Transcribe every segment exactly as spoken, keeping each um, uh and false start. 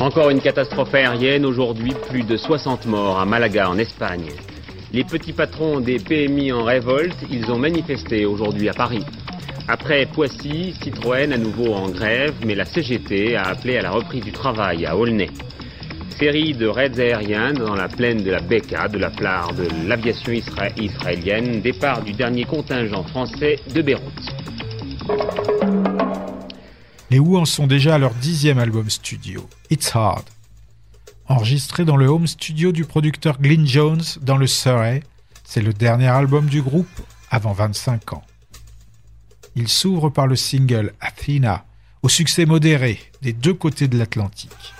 Encore une catastrophe aérienne, aujourd'hui plus de soixante morts à Malaga en Espagne. Les petits patrons des P M I en révolte, ils ont manifesté aujourd'hui à Paris. Après Poissy, Citroën à nouveau en grève, mais la C G T a appelé à la reprise du travail à Aulnay. Série de raids aériens dans la plaine de la Bekaa, de la part de l'aviation isra- israélienne, départ du dernier contingent français de Beyrouth. Les Who en sont déjà à leur dixième album studio, It's Hard. Enregistré dans le home studio du producteur Glyn Jones dans le Surrey, c'est le dernier album du groupe avant vingt-cinq ans. Il s'ouvre par le single Athena, au succès modéré des deux côtés de l'Atlantique.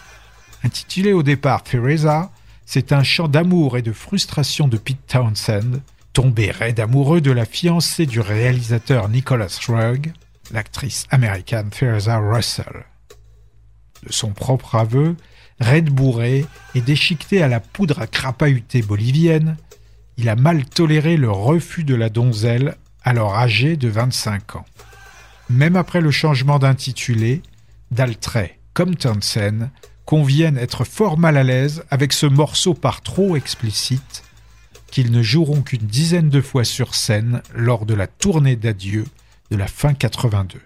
Intitulé au départ Theresa, c'est un chant d'amour et de frustration de Pete Townshend, tombé raide amoureux de la fiancée du réalisateur Nicholas Roeg, l'actrice américaine Theresa Russell. De son propre aveu, raide bourré et déchiqueté à la poudre à crapahuter bolivienne, il a mal toléré le refus de la donzelle, alors âgée de vingt-cinq ans. Même après le changement d'intitulé, Daltrey, comme Townshend, conviennent être fort mal à l'aise avec ce morceau par trop explicite qu'ils ne joueront qu'une dizaine de fois sur scène lors de la tournée d'adieu de la fin quatre-vingt-deux.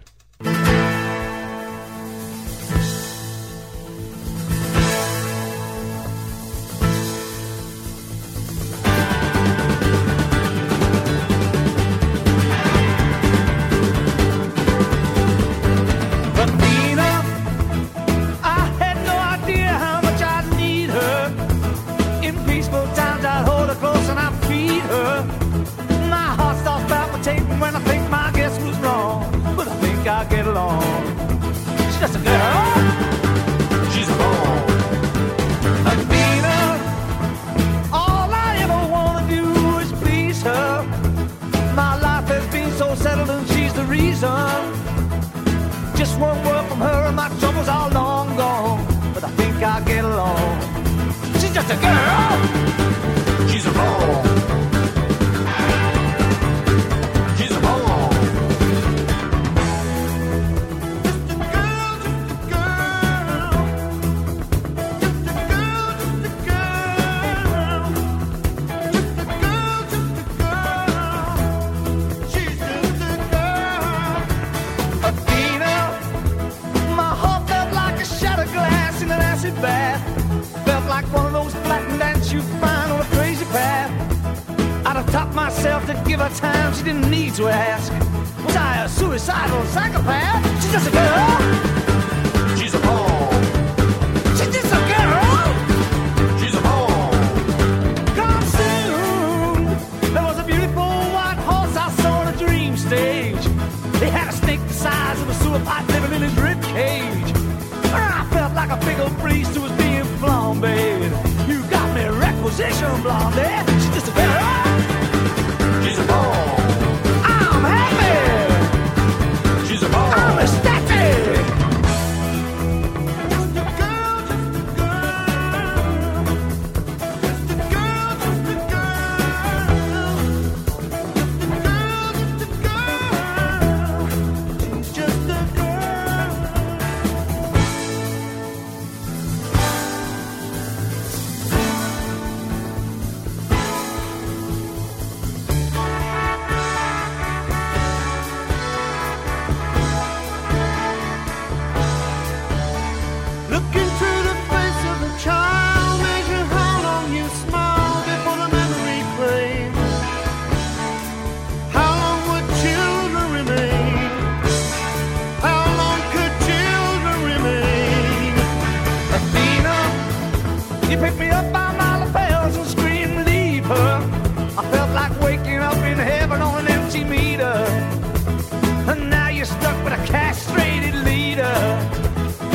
Stuck with a castrated leader.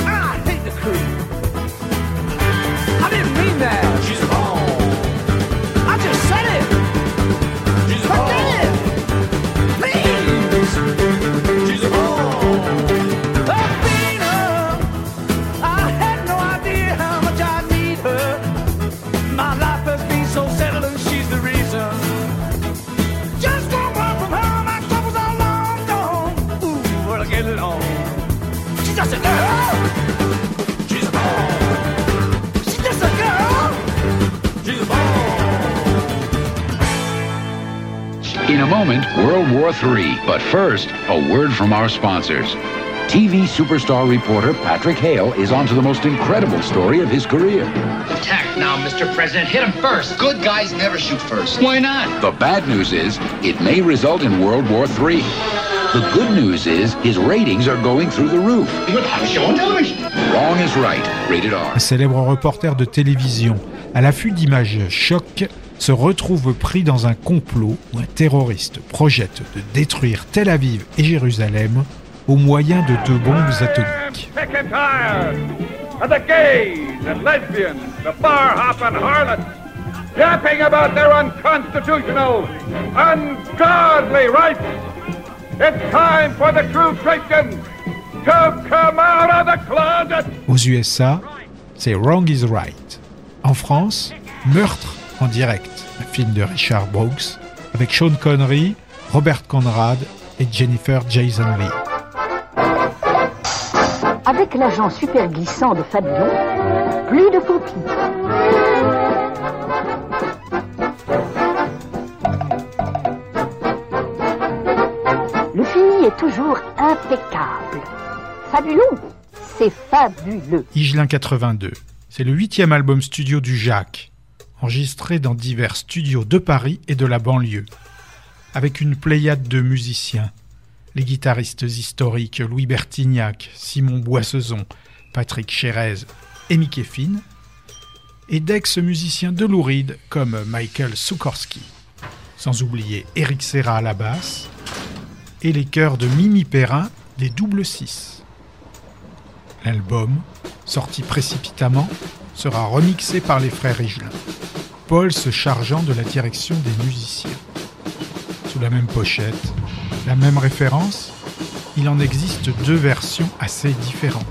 I hate the creep. moment, World War Three. But first, a word from our sponsors. T V superstar reporter Patrick Hale is on to the most incredible story of his career. Attack now, Mister President. Hit him first. Good guys never shoot first. Why not? The bad news is it may result in World War Three. The good news is his ratings are going through the roof. Wrong is Right, rated R. Un célèbre reporter de télévision, à l'affût d'images choc, se retrouve pris dans un complot où un terroriste projette de détruire Tel Aviv et Jérusalem au moyen de deux bombes atomiques. Aux U S A, c'est Wrong is Right. En France, Meurtre en direct, un film de Richard Brooks, avec Sean Connery, Robert Conrad et Jennifer Jason Leigh. Avec l'agent super glissant de Fabulon, plus de copies. Le fini est toujours impeccable. Fabulon, c'est fabuleux. Higelin quatre-vingt-deux, c'est le huitième album studio du Jacques, enregistré dans divers studios de Paris et de la banlieue, avec une pléiade de musiciens. Les guitaristes historiques Louis Bertignac, Simon Boissezon, Patrick Chérez et Mickey Finn, et d'ex-musiciens de louride comme Michael Sukorsky, sans oublier Eric Serra à la basse et les chœurs de Mimi Perrin des Double Six. L'album, sorti précipitamment, sera remixé par les frères Higelin, Paul se chargeant de la direction des musiciens. Sous la même pochette, la même référence, il en existe deux versions assez différentes.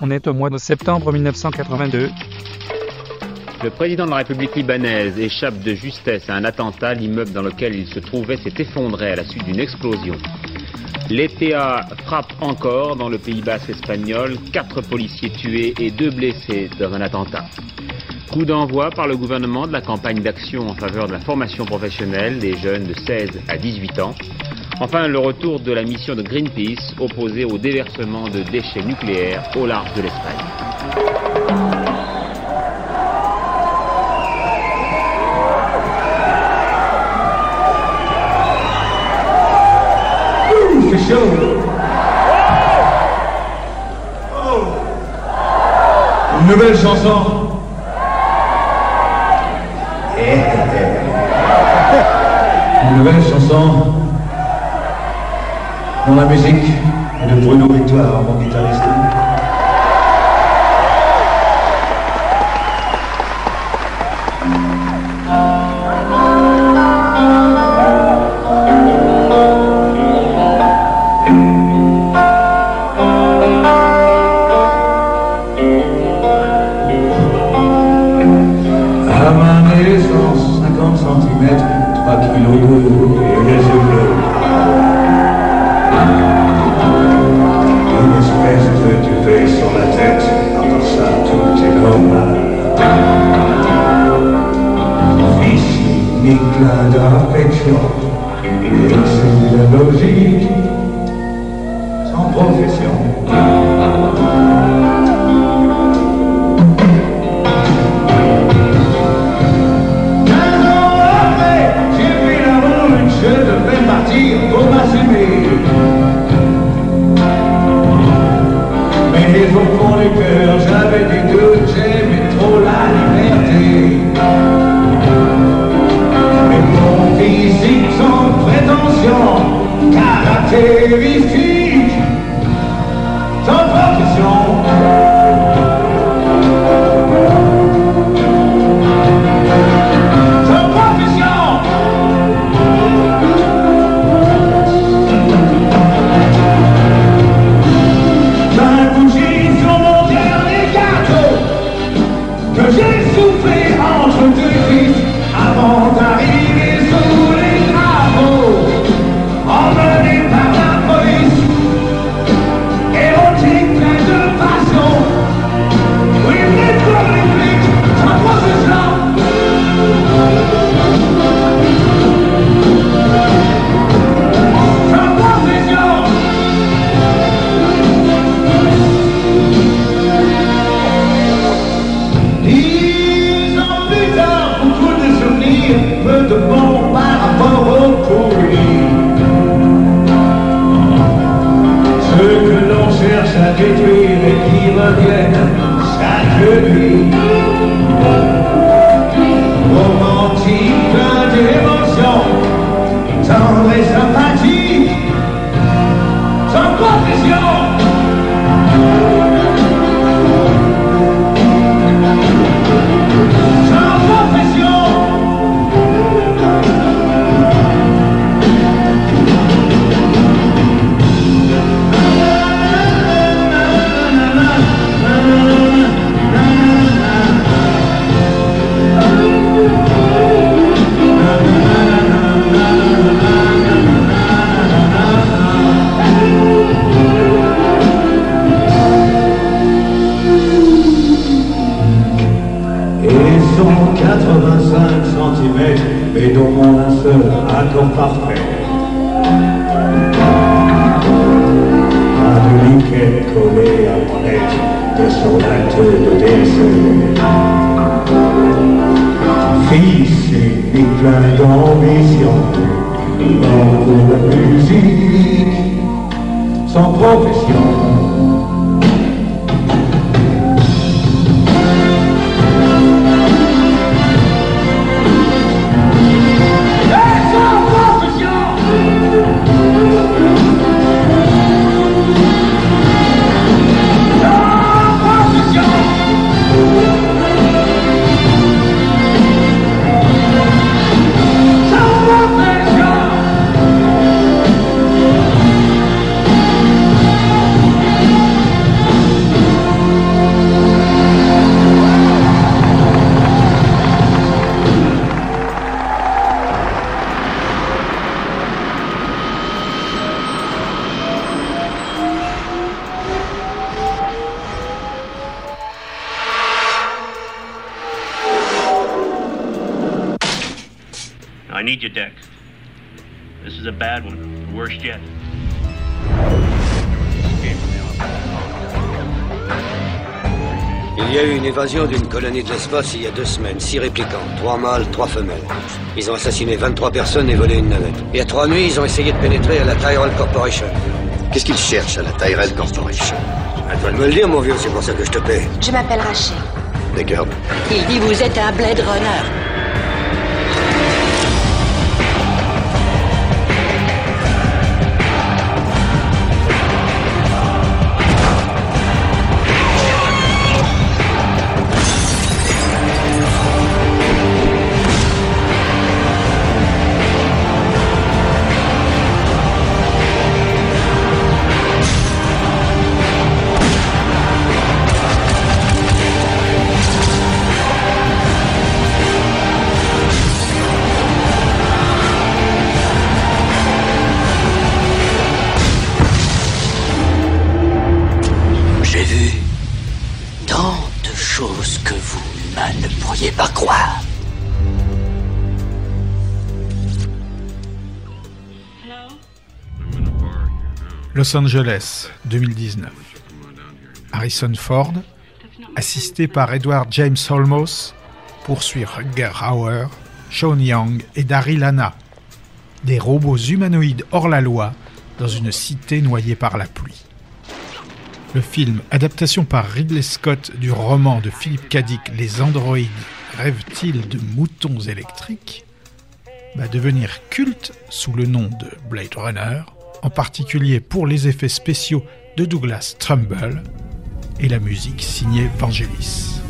On est au mois de septembre mille neuf cent quatre-vingt-deux. Le président de la République libanaise échappe de justesse à un attentat. L'immeuble dans lequel il se trouvait s'est effondré à la suite d'une explosion. L'E T A frappe encore dans le Pays basque espagnol. Quatre policiers tués et deux blessés dans un attentat. Coup d'envoi par le gouvernement de la campagne d'action en faveur de la formation professionnelle des jeunes de seize à dix-huit ans. Enfin, le retour de la mission de Greenpeace opposée au déversement de déchets nucléaires au large de l'Espagne. Une nouvelle chanson. Une nouvelle chanson dans la musique de Bruno Victoire, mon guitariste. need you, Dick. This is a bad one. The worst yet. Il y a eu une évasion d'une colonie de l'espace il y a deux semaines. Six réplicants, trois mâles, trois femelles. Ils ont assassiné vingt-trois personnes et volé une navette. Il y a trois nuits, ils ont essayé de pénétrer à la Tyrell Corporation. Qu'est-ce qu'ils cherchent à la Tyrell Corporation? À toi de me le dire, mon vieux, c'est pour ça que je te paie. Je m'appelle Rachel. D'accord. Il dit vous êtes un Blade Runner. Los Angeles, deux mille dix-neuf. Harrison Ford, assisté par Edward James Olmos, poursuit Rutger Hauer, Sean Young et Daryl Hannah, des robots humanoïdes hors la loi dans une cité noyée par la pluie. Le film, adaptation par Ridley Scott du roman de Philip K. Dick « Les androïdes rêvent-ils de moutons électriques ?», va devenir culte sous le nom de Blade Runner, en particulier pour les effets spéciaux de Douglas Trumbull et la musique signée Vangelis.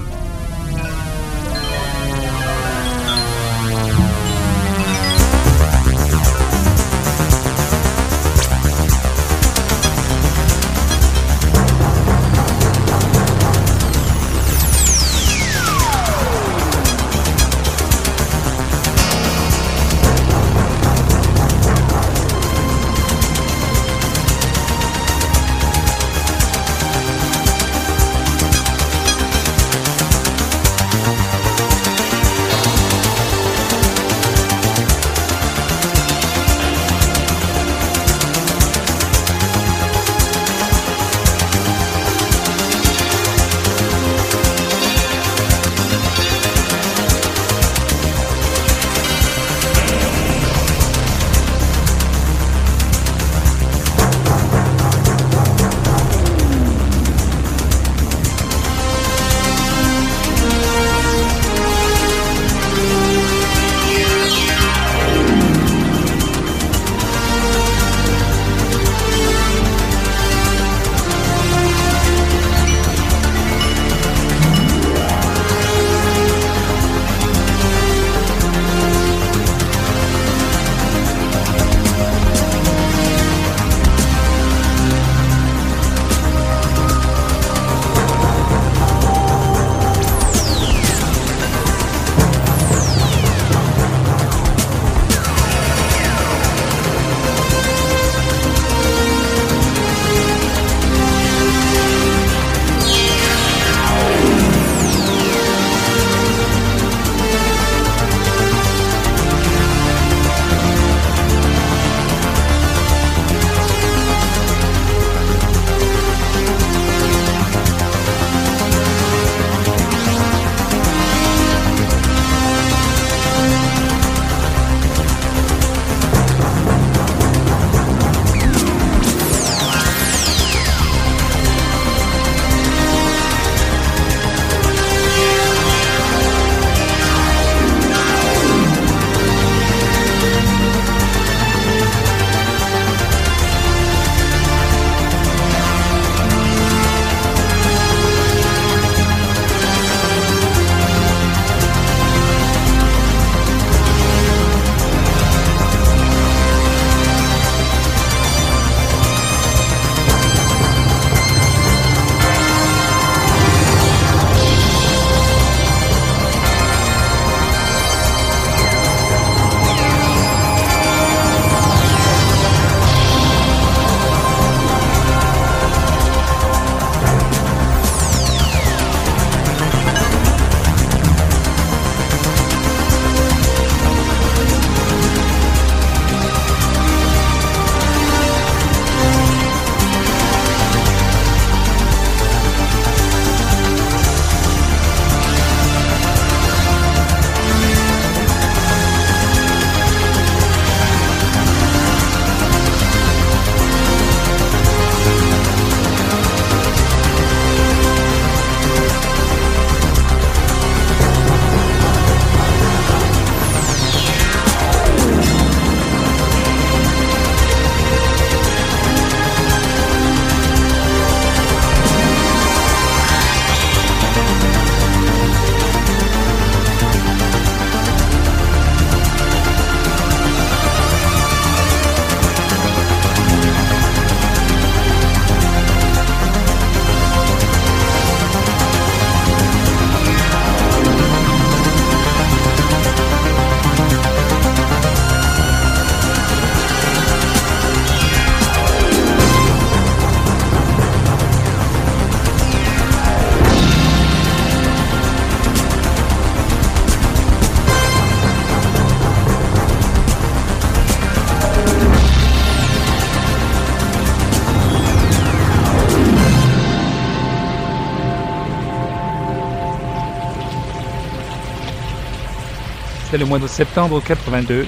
dès le mois de septembre quatre-vingt-deux.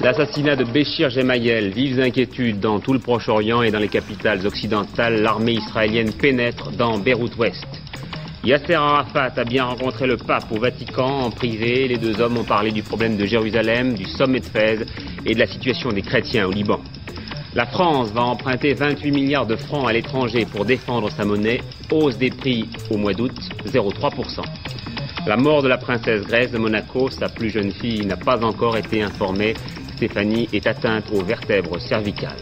L'assassinat de Béchir Gemayel, vives inquiétudes dans tout le Proche-Orient et dans les capitales occidentales, l'armée israélienne pénètre dans Beyrouth-Ouest. Yasser Arafat a bien rencontré le pape au Vatican en privé. Les deux hommes ont parlé du problème de Jérusalem, du sommet de Fès et de la situation des chrétiens au Liban. La France va emprunter vingt-huit milliards de francs à l'étranger pour défendre sa monnaie. Hausse des prix au mois d'août, zéro virgule trois pour cent. La mort de la princesse Grace de Monaco, sa plus jeune fille, n'a pas encore été informée. Stéphanie est atteinte aux vertèbres cervicales.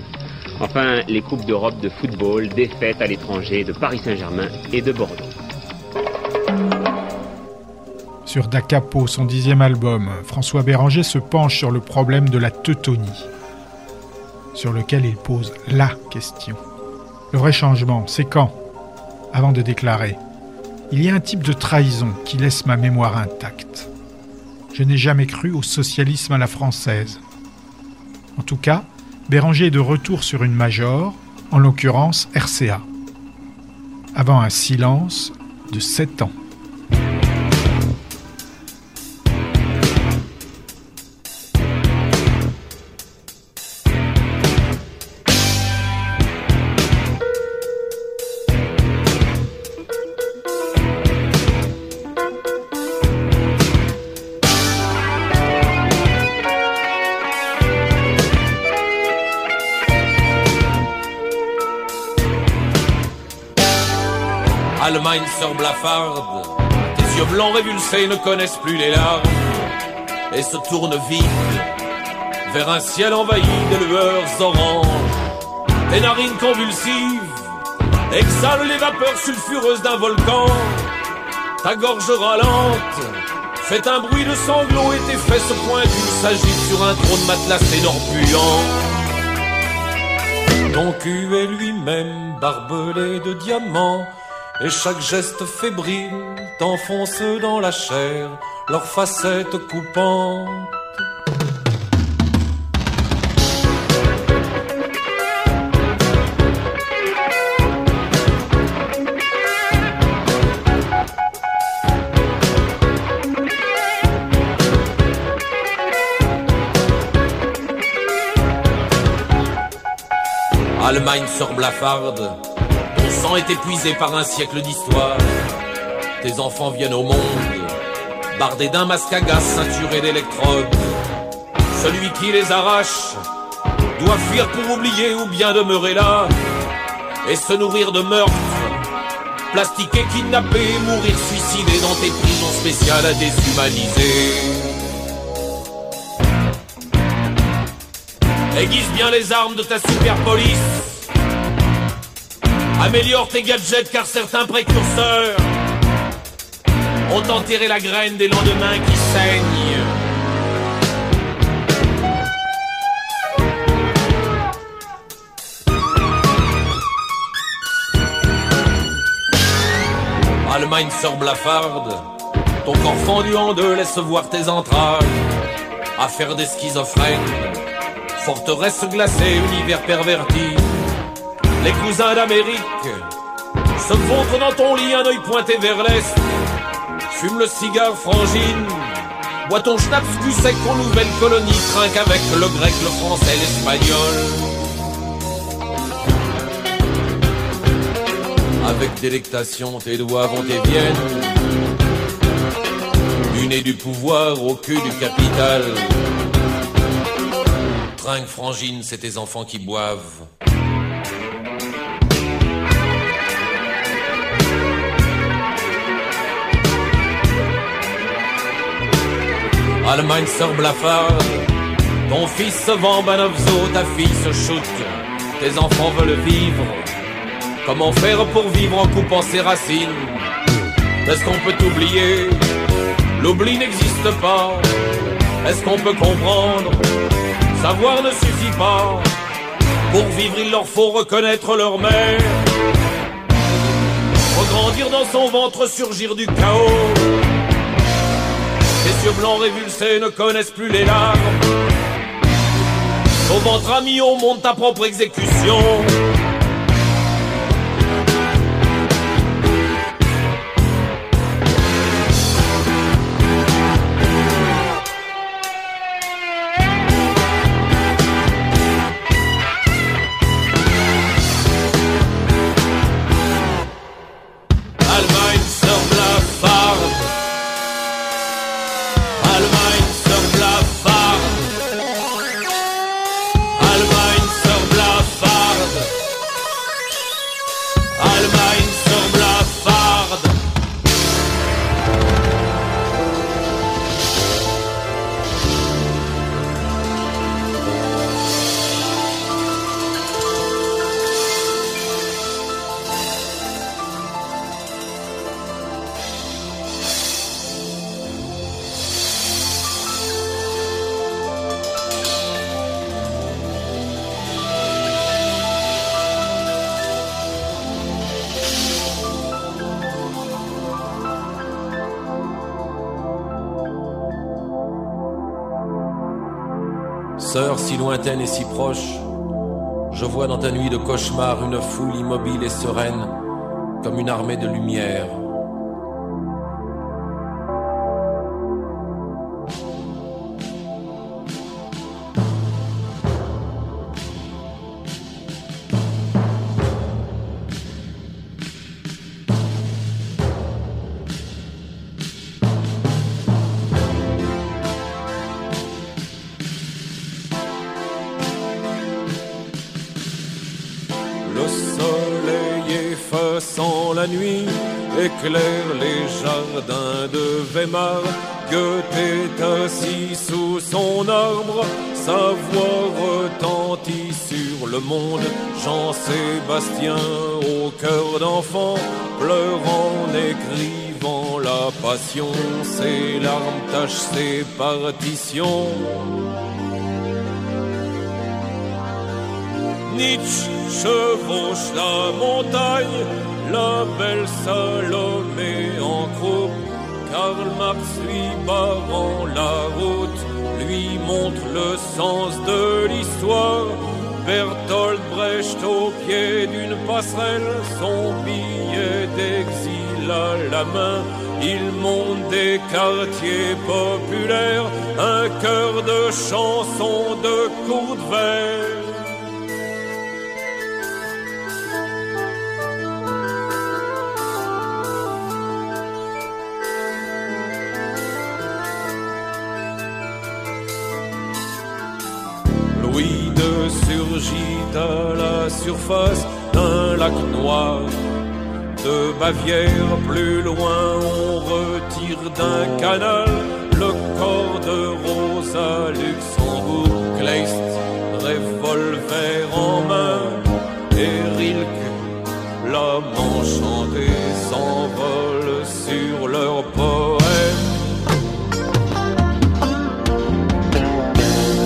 Enfin, les Coupes d'Europe de football, défaites à l'étranger de Paris Saint-Germain et de Bordeaux. Sur Da Capo, son dixième album, François Béranger se penche sur le problème de la teutonie, sur lequel il pose la question. Le vrai changement, c'est quand ? Avant de déclarer « Il y a un type de trahison qui laisse ma mémoire intacte. Je n'ai jamais cru au socialisme à la française. » En tout cas, Béranger est de retour sur une major, en l'occurrence R C A, avant un silence de sept ans. Sœur blafarde, tes yeux blancs révulsés ne connaissent plus les larmes et se tournent vite vers un ciel envahi de lueurs oranges. Tes narines convulsives exhalent les vapeurs sulfureuses d'un volcan. Ta gorge râlante fait un bruit de sanglots et tes fesses pointues s'agitent sur un trône matelassé d'or puant. Ton cul est lui-même barbelé de diamants. Et chaque geste fébrile t'enfonce dans la chair, leurs facettes coupantes. Allemagne sort blafarde. Le sang est épuisé par un siècle d'histoire. Tes enfants viennent au monde, bardés d'un masque à gaz ceinturé d'électrodes. Celui qui les arrache doit fuir pour oublier ou bien demeurer là et se nourrir de meurtres, plastiquer, kidnapper, mourir suicidé dans tes prisons spéciales à déshumaniser. Aiguise bien les armes de ta super police. Améliore tes gadgets car certains précurseurs ont enterré la graine des lendemains qui saignent. Allemagne sœur blafarde, ton corps fendu en deux laisse voir tes entrailles. Affaire des schizophrènes, forteresse glacée, univers perverti. Les cousins d'Amérique se vautrent dans ton lit, un œil pointé vers l'est. Fume le cigare frangine, bois ton schnaps cul sec en nouvelle colonie. Trinque avec le grec, le français, l'espagnol. Avec délectation, tes doigts vont et viennent. Du nez du pouvoir au cul du capital. Trinque frangine, c'est tes enfants qui boivent. Allemagne sœur blafarde, ton fils se vend Banofzo, ta fille se shoot. Tes enfants veulent vivre, comment faire pour vivre en coupant ses racines? Est-ce qu'on peut t'oublier? L'oubli n'existe pas. Est-ce qu'on peut comprendre? Savoir ne suffit pas. Pour vivre il leur faut reconnaître leur mère. Regrandir dans son ventre, surgir du chaos. Les yeux blancs révulsés ne connaissent plus les larmes. Ton ventre a mis au monde ta propre exécution. Sœur si lointaine et si proche, je vois dans ta nuit de cauchemar une foule immobile et sereine, comme une armée de lumière. Éclaire les jardins de Weimar, Goethe est assis sous son arbre, sa voix retentit sur le monde, Jean-Sébastien au cœur d'enfant, pleure en écrivant la passion, ses larmes tachent ses partitions. Nietzsche chevauche la montagne, la belle Salomé en croupe, Karl Marx lui barre en la route, lui montre le sens de l'histoire. Bertolt Brecht au pied d'une passerelle, son billet d'exil à la main, il monte des quartiers populaires, un chœur de chansons de Courtevel. Surgit à la surface d'un lac noir de Bavière, plus loin on retire d'un canal le corps de Rosa Luxembourg. Kleist, revolver en main, et Rilke, l'âme enchantée, s'envole sur leur poème.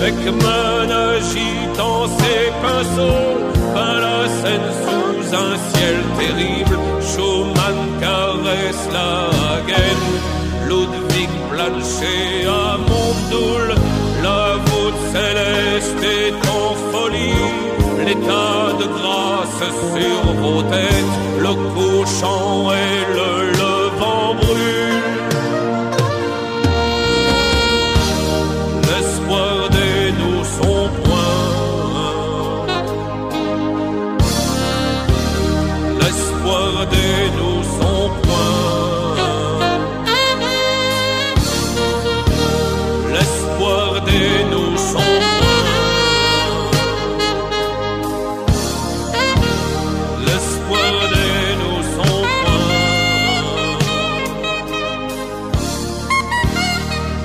Beckmann agit dans ses pinceaux, peint la scène sous un ciel terrible. Schumann caresse la Hagen, Ludwig Blanchet à Mondul. La voûte céleste est en folie, l'état de grâce sur vos têtes, le couchant et le levant brûle. L'espoir des nous sont points. L'espoir des nous son point. L'espoir des nous son point. L'espoir des nous son point.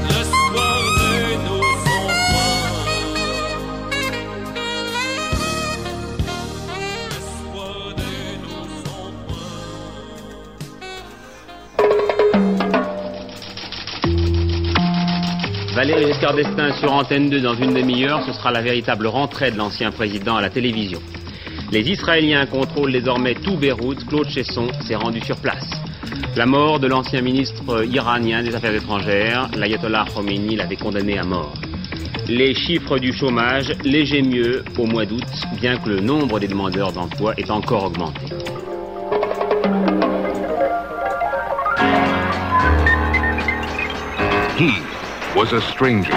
L'espoir des nous son point. L'espoir des nous son point. Valérie Giscard d'Estaing sur Antenne deux dans une demi-heure, ce sera la véritable rentrée de l'ancien président à la télévision. Les Israéliens contrôlent désormais tout Beyrouth. Claude Chesson s'est rendu sur place. La mort de l'ancien ministre iranien des Affaires étrangères, l'ayatollah Khomeini l'avait condamné à mort. Les chiffres du chômage, léger mieux au mois d'août, bien que le nombre des demandeurs d'emploi est encore augmenté. He was a stranger.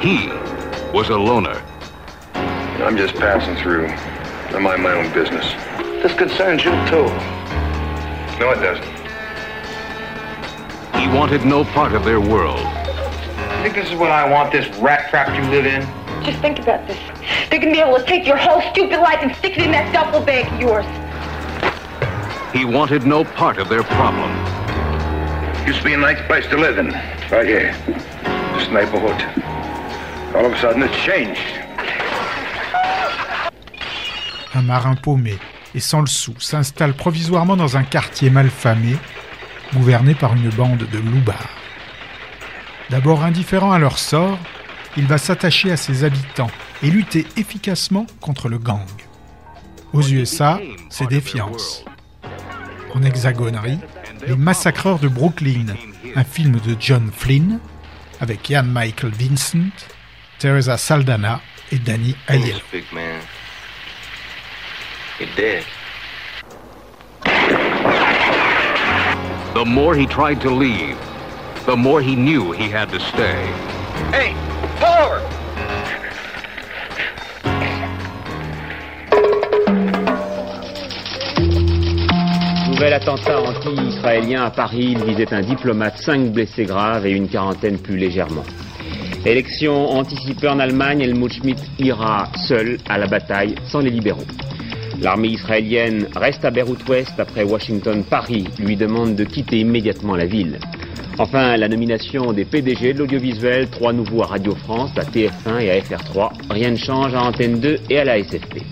He was a loner. I'm just passing through. I mind my own business. This concerns you too. No, it doesn't. He wanted no part of their world. You think this is what I want, this rat trap you live in? Just think about this. They're gonna be able to take your whole stupid life and stick it in that duffel bag of yours. He wanted no part of their problem. Used to be a nice place to live in. Right here. This neighborhood. All of a sudden it's changed. Un marin paumé et sans le sou s'installe provisoirement dans un quartier malfamé, gouverné par une bande de loupards. D'abord indifférent à leur sort, il va s'attacher à ses habitants et lutter efficacement contre le gang. Aux U S A, c'est défiance. En hexagonerie, Les Massacreurs de Brooklyn, un film de John Flynn, avec Ian Michael Vincent, Teresa Saldana et Danny Aiello. The more he tried to leave, the more he knew he had to stay. Hey, forward! Nouvel attentat anti-israélien à Paris. Il visait un diplomate, cinq blessés graves et une quarantaine plus légèrement. Élection anticipée en Allemagne, Helmut Schmidt ira seul à la bataille sans les libéraux. L'armée israélienne reste à Beyrouth-Ouest après Washington. Paris lui demande de quitter immédiatement la ville. Enfin, la nomination des P D G de l'audiovisuel, trois nouveaux à Radio France, à T F un et à F R trois. Rien ne change à Antenne deux et à la S F P.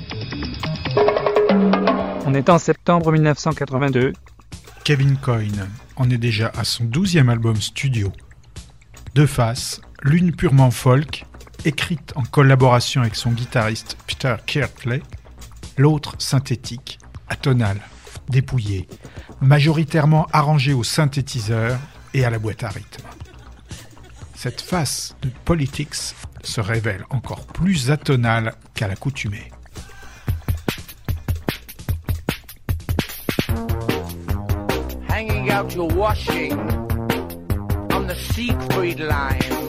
On est en septembre mille neuf cent quatre-vingt-deux. Kevin Coyne en est déjà à son douzième album studio. Deux faces, l'une purement folk, écrite en collaboration avec son guitariste Peter Kirtley, l'autre synthétique, atonale, dépouillée, majoritairement arrangée au synthétiseur et à la boîte à rythme. Cette face de Politics se révèle encore plus atonale qu'à l'accoutumée. Hanging out your washing on the Siegfried line,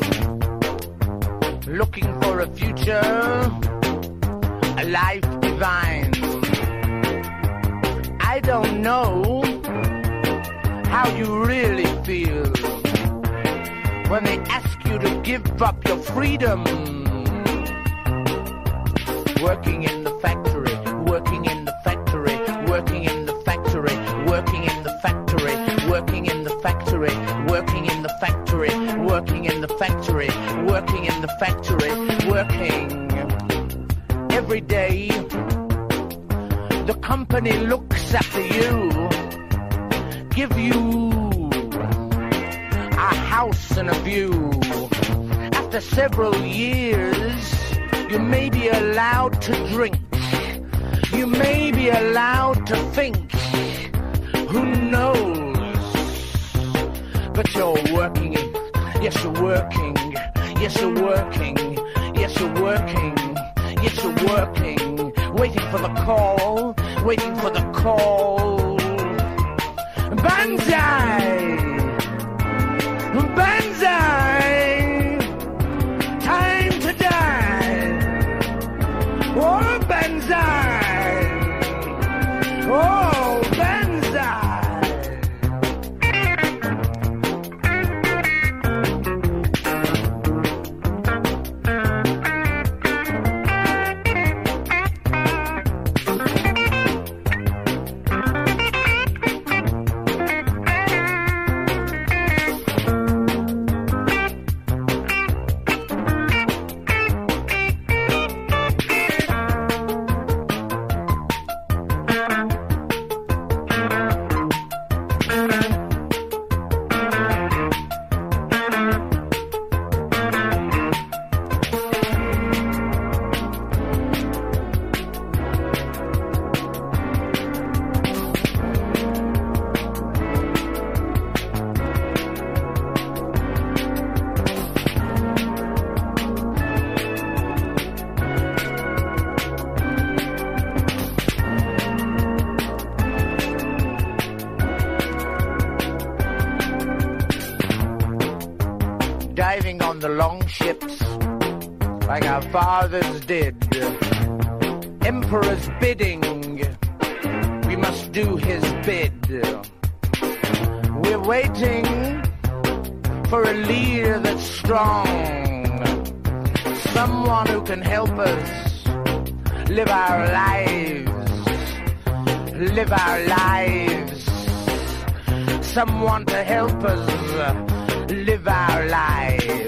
looking for a future, a life divine. I don't know how you really feel when they ask you to give up your freedom. Working in the factory, working in the factory, working in the factory, working in the factory, working in the factory, working in the factory, working in the factory, working in the factory, working every day. The company looks after you, give you a house and a view. After several years, you may be allowed to drink. You may be allowed to think. Who knows? But you're working. Yes, you're working. Yes, you're working. Yes, you're working. Yes, you're working. Waiting for the call. Waiting for the call. Banzai, banzai, time to die. Oh, banzai, oh, banzai. Fathers did, emperor's bidding, we must do his bid. We're waiting for a leader that's strong, someone who can help us live our lives, live our lives, someone to help us live our lives.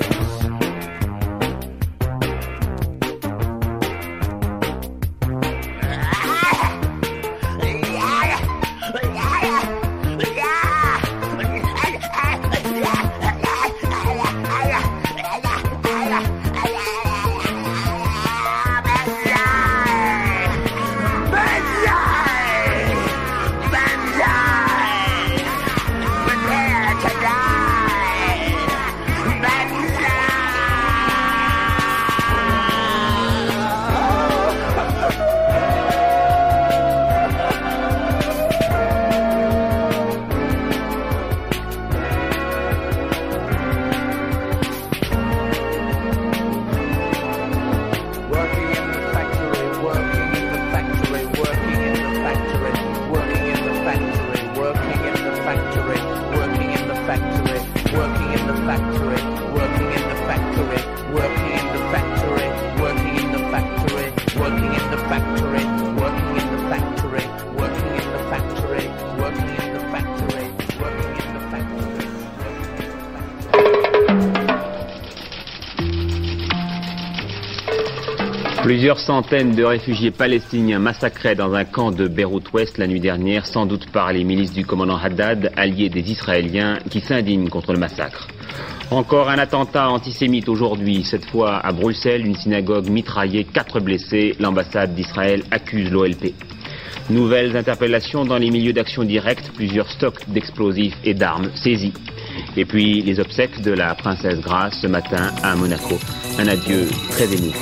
factory, working in the factory, working in the factory, working in the factory, working in the factory, working in the factory, working in the factory, working in the factory, working in the factory. Plusieurs centaines de réfugiés palestiniens massacrés dans un camp de Beyrouth-Ouest la nuit dernière, sans doute par les milices du commandant Haddad, alliés des Israéliens, qui s'indignent contre le massacre. Encore un attentat antisémite aujourd'hui, cette fois à Bruxelles, une synagogue mitraillée, quatre blessés. L'ambassade d'Israël accuse l'O L P. Nouvelles interpellations dans les milieux d'action directe, plusieurs stocks d'explosifs et d'armes saisis. Et puis les obsèques de la princesse Grace ce matin à Monaco. Un adieu très émouvant.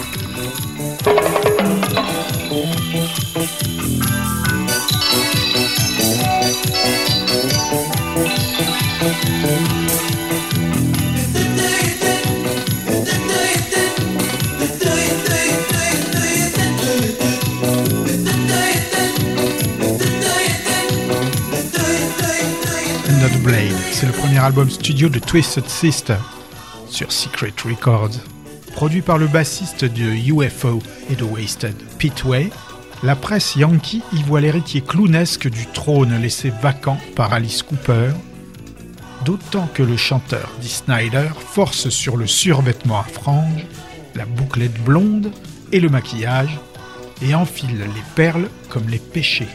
Blade, c'est le premier album studio de Twisted Sister sur Secret Records. Produit par le bassiste de U F O et de Wasted, Pete Way, la presse yankee y voit l'héritier clownesque du trône laissé vacant par Alice Cooper, d'autant que le chanteur Dee Snider force sur le survêtement à franges, la bouclette blonde et le maquillage, et enfile les perles comme les péchés.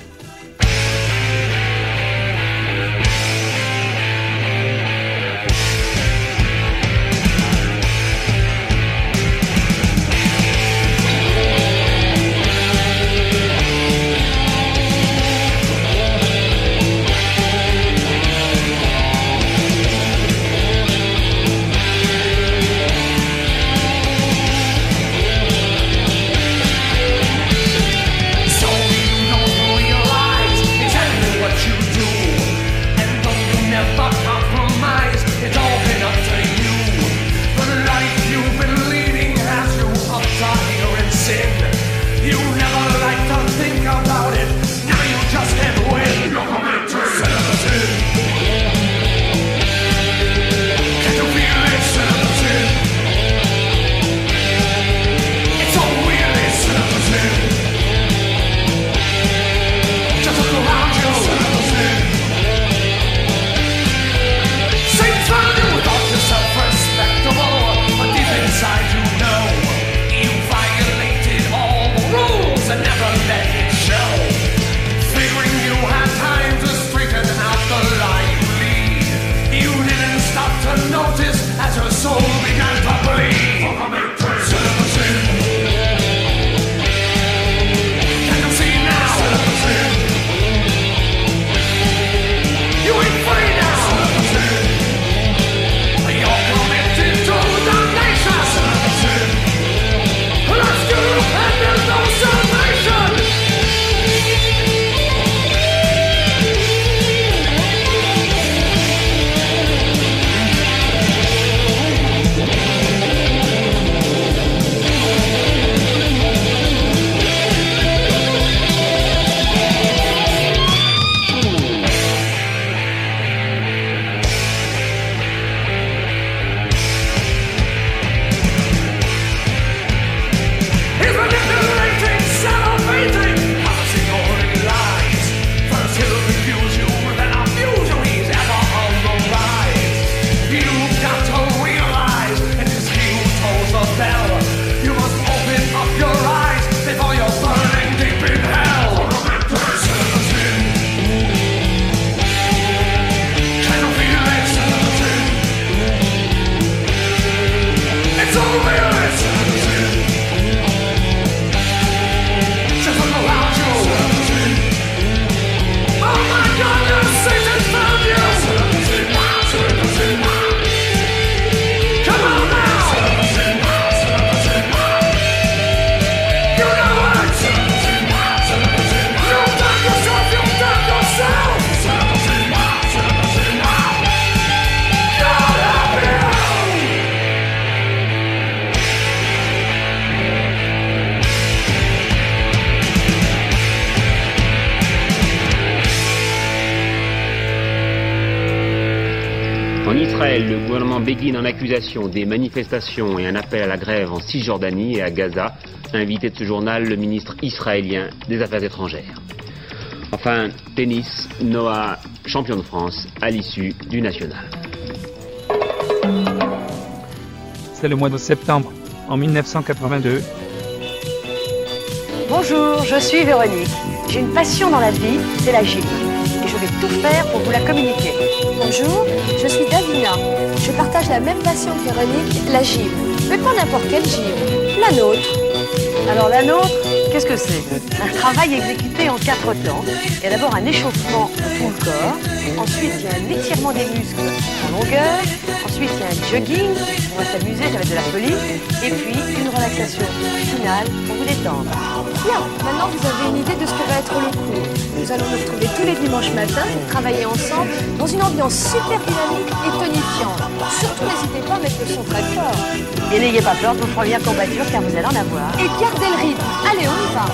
Israël, le gouvernement Begin en accusation des manifestations et un appel à la grève en Cisjordanie et à Gaza. Invité de ce journal, le ministre israélien des Affaires étrangères. Enfin, tennis, Noah, champion de France, à l'issue du national. C'est le mois de septembre, en mille neuf cent quatre-vingt-deux. Bonjour, je suis Véronique. J'ai une passion dans la vie, c'est la gym. Et je vais tout faire pour vous la communiquer. Bonjour, je suis Davina. Je partage la même passion que Véronique, la gym. Mais pas n'importe quelle gym, la nôtre. Alors la nôtre, qu'est-ce que c'est? Un travail exécuté en quatre temps. Il y a d'abord un échauffement de tout le corps, ensuite il y a un étirement des muscles en longueur, ensuite il y a un jogging, on va s'amuser, ça va être de la folie, et puis une relaxation finale pour vous détendre. Bien, maintenant vous avez une idée de ce que va être le cours. Nous allons nous retrouver tous les dimanches matins pour travailler ensemble dans une ambiance super dynamique et tonifiante. Surtout n'hésitez pas à mettre le son très fort. Et n'ayez pas peur de vos premières courbatures car vous allez en avoir. Et gardez le rythme. Allez, on y va.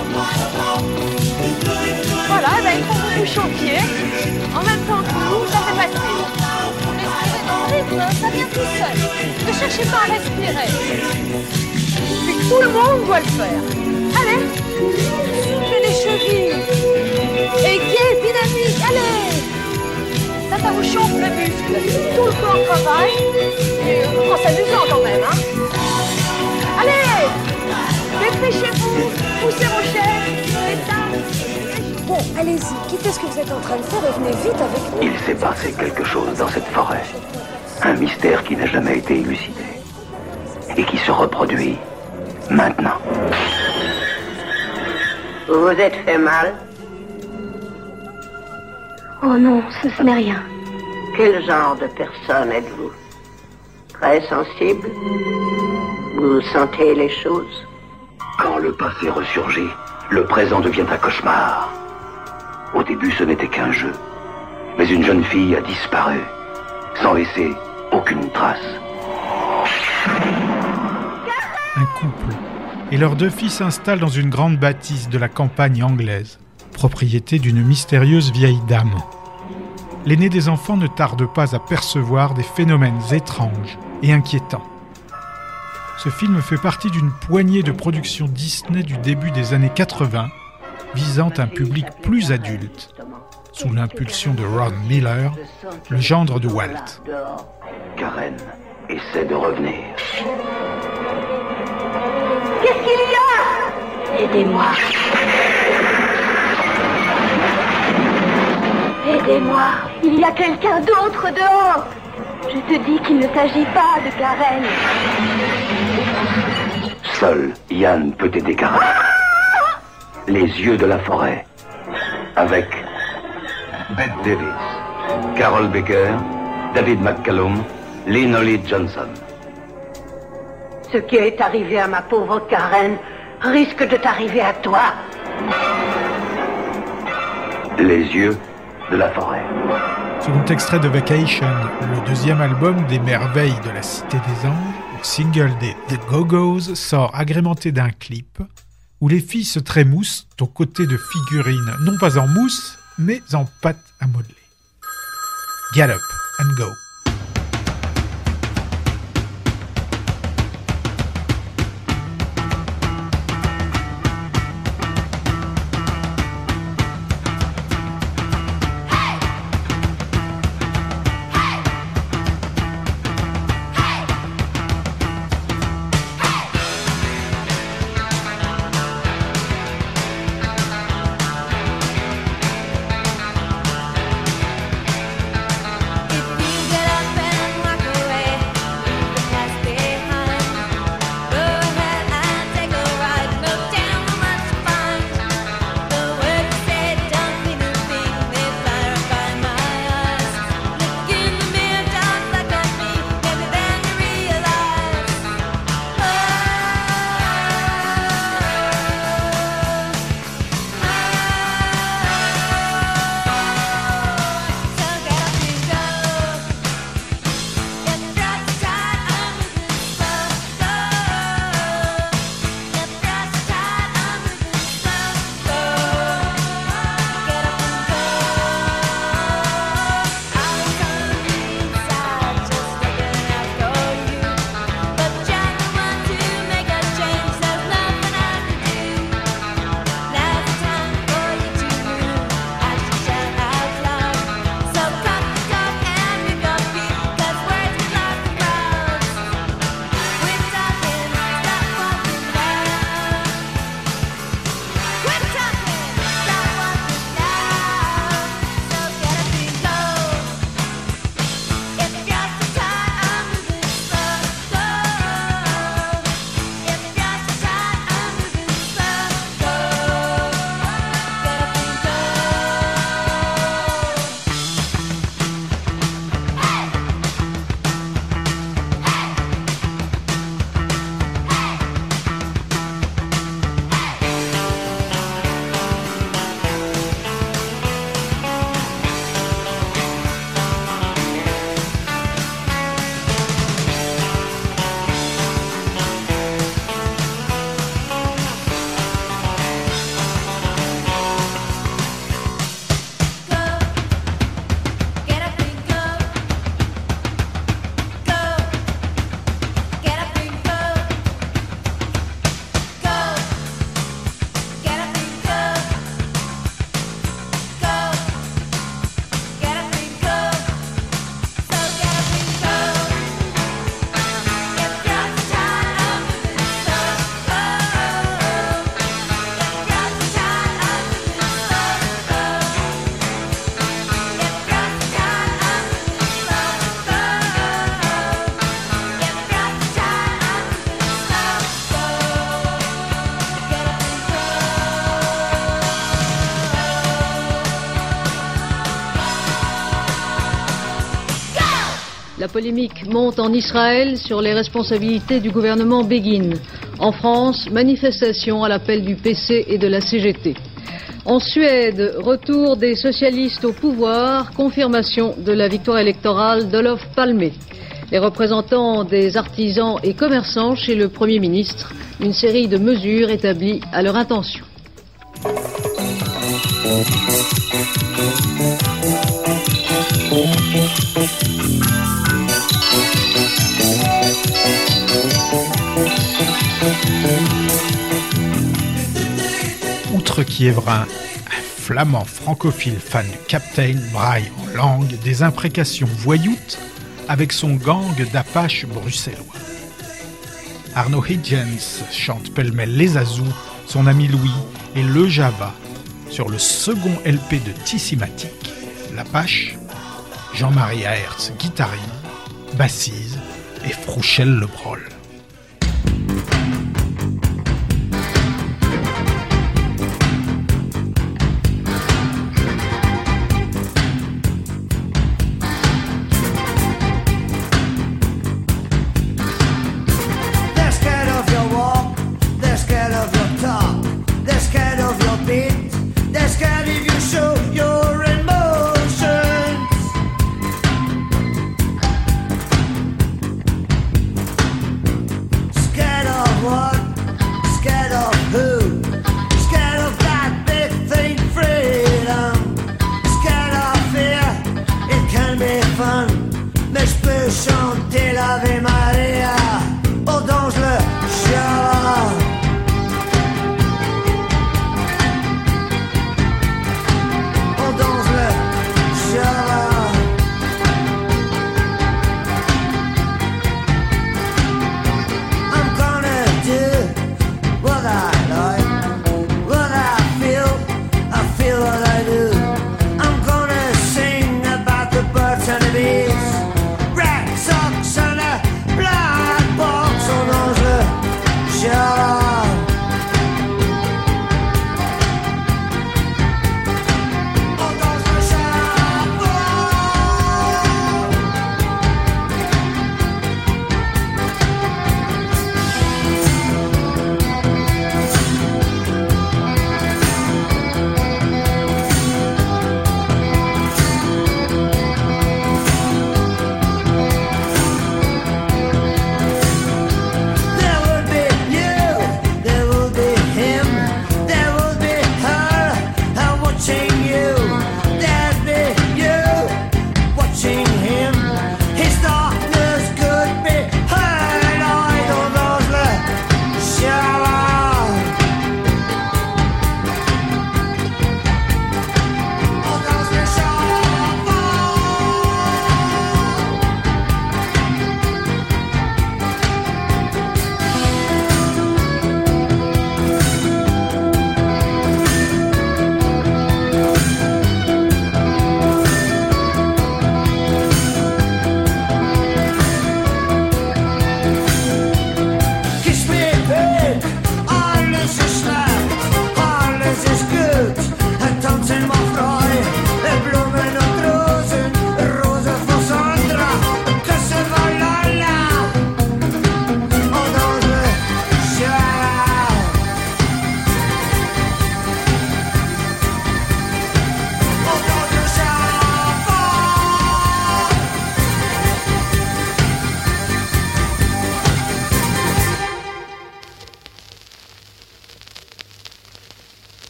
Voilà, ben, il faut vous toucher au pied. En même temps que vous, ça fait passer. Respirez dans le rythme, ça vient tout seul. Ne cherchez pas à respirer. Et tout le monde doit le faire. Allez, soulevez les chevilles. Et gaie, dynamique, allez. Ça, ça vous chauffe le muscle. Tout le corps travaille. Et on prend s'amusant quand même, hein. Allez. Dépêchez-vous, poussez vos chaises. Bon, allez-y, quittez ce que vous êtes en train de faire et venez vite avec nous. Il s'est passé quelque chose dans cette forêt. Un mystère qui n'a jamais été élucidé. Et qui se reproduit maintenant. Vous vous êtes fait mal? Oh non, ce, ce n'est rien. Quel genre de personne êtes-vous? Très sensible? Vous sentez les choses? Quand le passé ressurgit, le présent devient un cauchemar. Au début, ce n'était qu'un jeu. Mais une jeune fille a disparu, sans laisser aucune trace. Un couple et leurs deux filles s'installent dans une grande bâtisse de la campagne anglaise, propriété d'une mystérieuse vieille dame. L'aîné des enfants ne tarde pas à percevoir des phénomènes étranges et inquiétants. Ce film fait partie d'une poignée de productions Disney du début des années quatre-vingt, visant un public plus adulte, sous l'impulsion de Ron Miller, le gendre de Walt. Karen essaie de revenir. Qu'est-ce qu'il y a? Aidez-moi. Aidez-moi. Il y a quelqu'un d'autre dehors. Je te dis qu'il ne s'agit pas de Karen. Seul Yann peut aider Karen. Ah, les yeux de la forêt. Avec Bette Davis, Carol Baker, David McCallum, Lynn Ollie Johnson. Ce qui est arrivé à ma pauvre Karen risque de t'arriver à toi. Les yeux de la forêt. Second extrait de Vacation, le deuxième album des merveilles de la Cité des Anges, le single des The Go-Go's sort agrémenté d'un clip où les filles se trémoussent aux côtés de figurines, non pas en mousse, mais en pâte à modeler. Get up and go. La polémique monte en Israël sur les responsabilités du gouvernement Begin. En France, manifestation à l'appel du P C et de la C G T. En Suède, retour des socialistes au pouvoir, confirmation de la victoire électorale d'Olof Palme. Les représentants des artisans et commerçants chez le Premier ministre, une série de mesures établies à leur intention. Outre-Kiévrain, un flamand francophile fan du Captain braille en langue des imprécations voyoutes avec son gang d'apaches bruxellois. Arno Higgins chante pêle-mêle les Azous, son ami Louis et le Java sur le second L P de Tissimatic, l'Apache, Jean-Marie Hertz, guitarine, bassise et Frouchel Le Brol. What?